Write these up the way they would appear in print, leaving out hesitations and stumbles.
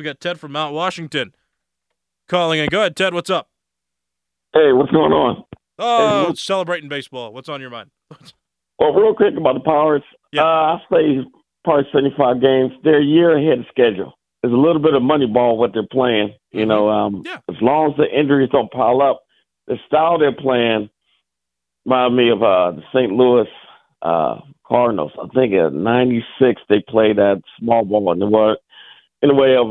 We got Ted from Mount Washington calling in. Go ahead, Ted. What's up? Hey, what's going on? Oh, hey, celebrating baseball. What's on your mind? Well, real quick about the Pirates. Yeah. I say probably 75 games. They're a year ahead of schedule. There's a little bit of Moneyball what they're playing. You know, as long as the injuries don't pile up, the style they're playing reminds me of the St. Louis Cardinals. I think in '96 they played that small ball in the way of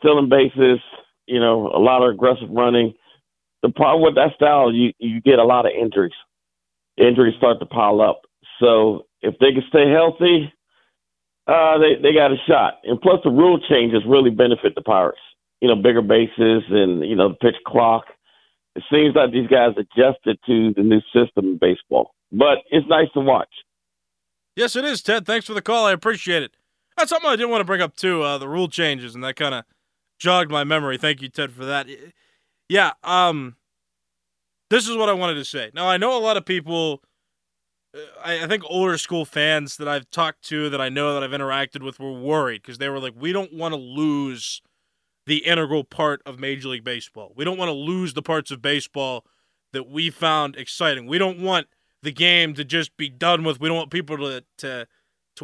stealing bases. You know, a lot of aggressive running. The problem with that style, you get a lot of injuries. Injuries start to pile up. So if they can stay healthy, they got a shot. And plus, the rule changes really benefit the Pirates. You know, bigger bases and the pitch clock. It seems like these guys adjusted to the new system in baseball. But it's nice to watch. Yes, it is, Ted. Thanks for the call. I appreciate it. That's something I did want to bring up, too, the rule changes, and that kind of jogged my memory. Thank you, Ted, for that. Yeah, this is what I wanted to say. Now, I know a lot of people, I think older school fans that I've talked to, that I know that I've interacted with, were worried because they were like, we don't want to lose the integral part of Major League Baseball. We don't want to lose the parts of baseball that we found exciting. We don't want the game to just be done with. We don't want people to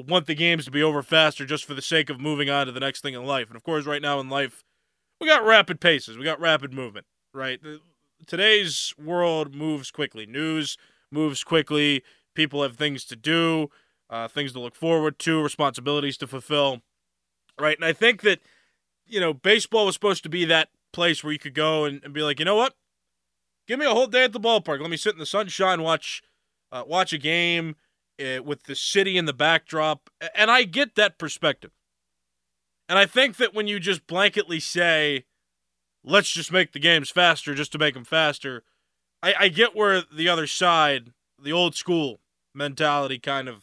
want the games to be over faster just for the sake of moving on to the next thing in life. And, of course, right now in life, we got rapid paces. We got rapid movement, right? Today's world moves quickly. News moves quickly. People have things to do, things to look forward to, responsibilities to fulfill, right? And I think that, baseball was supposed to be that place where you could go and be like, you know what? Give me a whole day at the ballpark. Let me sit in the sunshine, watch a game with the city in the backdrop. And I get that perspective. And I think that when you just blanketly say, let's just make the games faster just to make them faster, I get where the other side, the old school mentality kind of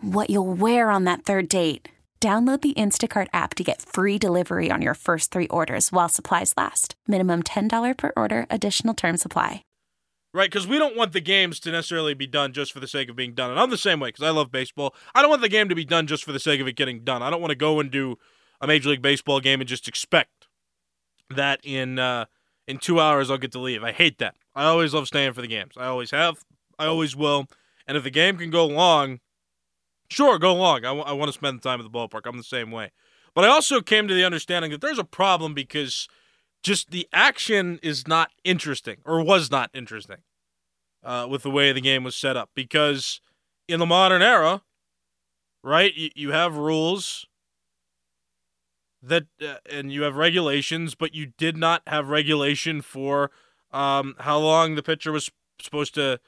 what you'll wear on that third date. Download the Instacart app to get free delivery on your first three orders while supplies last. Minimum $10 per order. Additional terms apply. Right, because we don't want the games to necessarily be done just for the sake of being done. And I'm the same way because I love baseball. I don't want the game to be done just for the sake of it getting done. I don't want to go and do a Major League Baseball game and just expect that in 2 hours I'll get to leave. I hate that. I always love staying for the games. I always have. I always will. And if the game can go long, sure, go long. I want to spend the time at the ballpark. I'm the same way. But I also came to the understanding that there's a problem because just the action is not interesting, or was not interesting, with the way the game was set up. Because in the modern era, right, you have rules that and you have regulations, but you did not have regulation for how long the pitcher was supposed to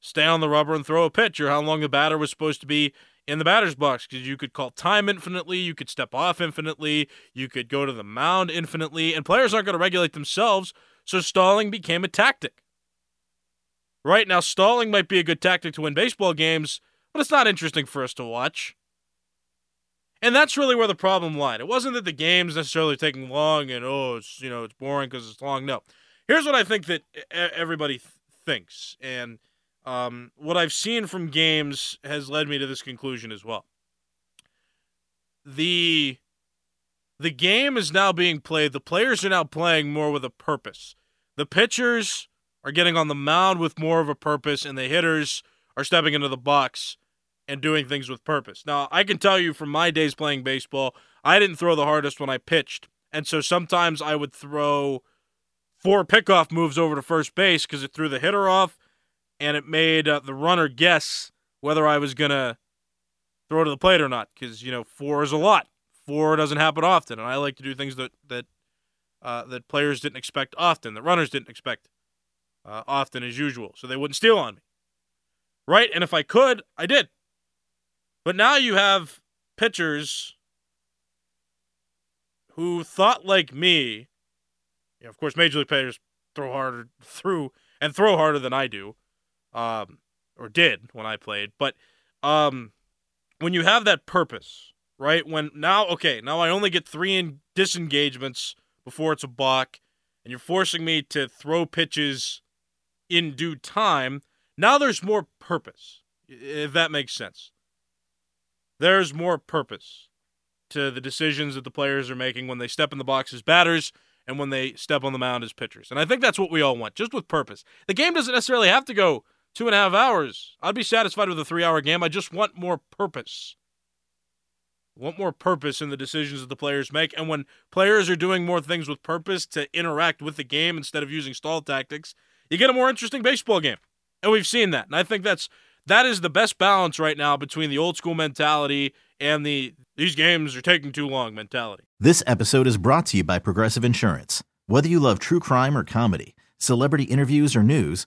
stay on the rubber and throw a pitch, or how long the batter was supposed to be in the batter's box, because you could call time infinitely, you could step off infinitely, you could go to the mound infinitely, and players aren't going to regulate themselves, so stalling became a tactic. Right now, stalling might be a good tactic to win baseball games, but it's not interesting for us to watch. And that's really where the problem lied. It wasn't that the game's necessarily taking long and, it's boring because it's long. No. Here's what I think that everybody thinks, and what I've seen from games has led me to this conclusion as well. The game is now being played. The players are now playing more with a purpose. The pitchers are getting on the mound with more of a purpose, and the hitters are stepping into the box and doing things with purpose. Now, I can tell you from my days playing baseball, I didn't throw the hardest when I pitched. And so sometimes I would throw 4 pickoff moves over to first base because it threw the hitter off and it made the runner guess whether I was going to throw to the plate or not because, 4 is a lot. 4 doesn't happen often, and I like to do things that players didn't expect often, that runners didn't expect often as usual, so they wouldn't steal on me. Right? And if I could, I did. But now you have pitchers who thought like me. Of course, Major League players throw harder than I do, or did when I played. But when you have that purpose, right? Now I only get 3 in disengagements before it's a balk, and you're forcing me to throw pitches in due time. Now there's more purpose, if that makes sense. There's more purpose to the decisions that the players are making when they step in the box as batters and when they step on the mound as pitchers. And I think that's what we all want, just with purpose. The game doesn't necessarily have to go 2.5 hours. I'd be satisfied with a 3-hour game. I just want more purpose. Want more purpose in the decisions that the players make. And when players are doing more things with purpose to interact with the game instead of using stall tactics, you get a more interesting baseball game. And we've seen that. And I think that is the best balance right now between the old school mentality and the "these games are taking too long" mentality. This episode is brought to you by Progressive Insurance. Whether you love true crime or comedy, celebrity interviews or news,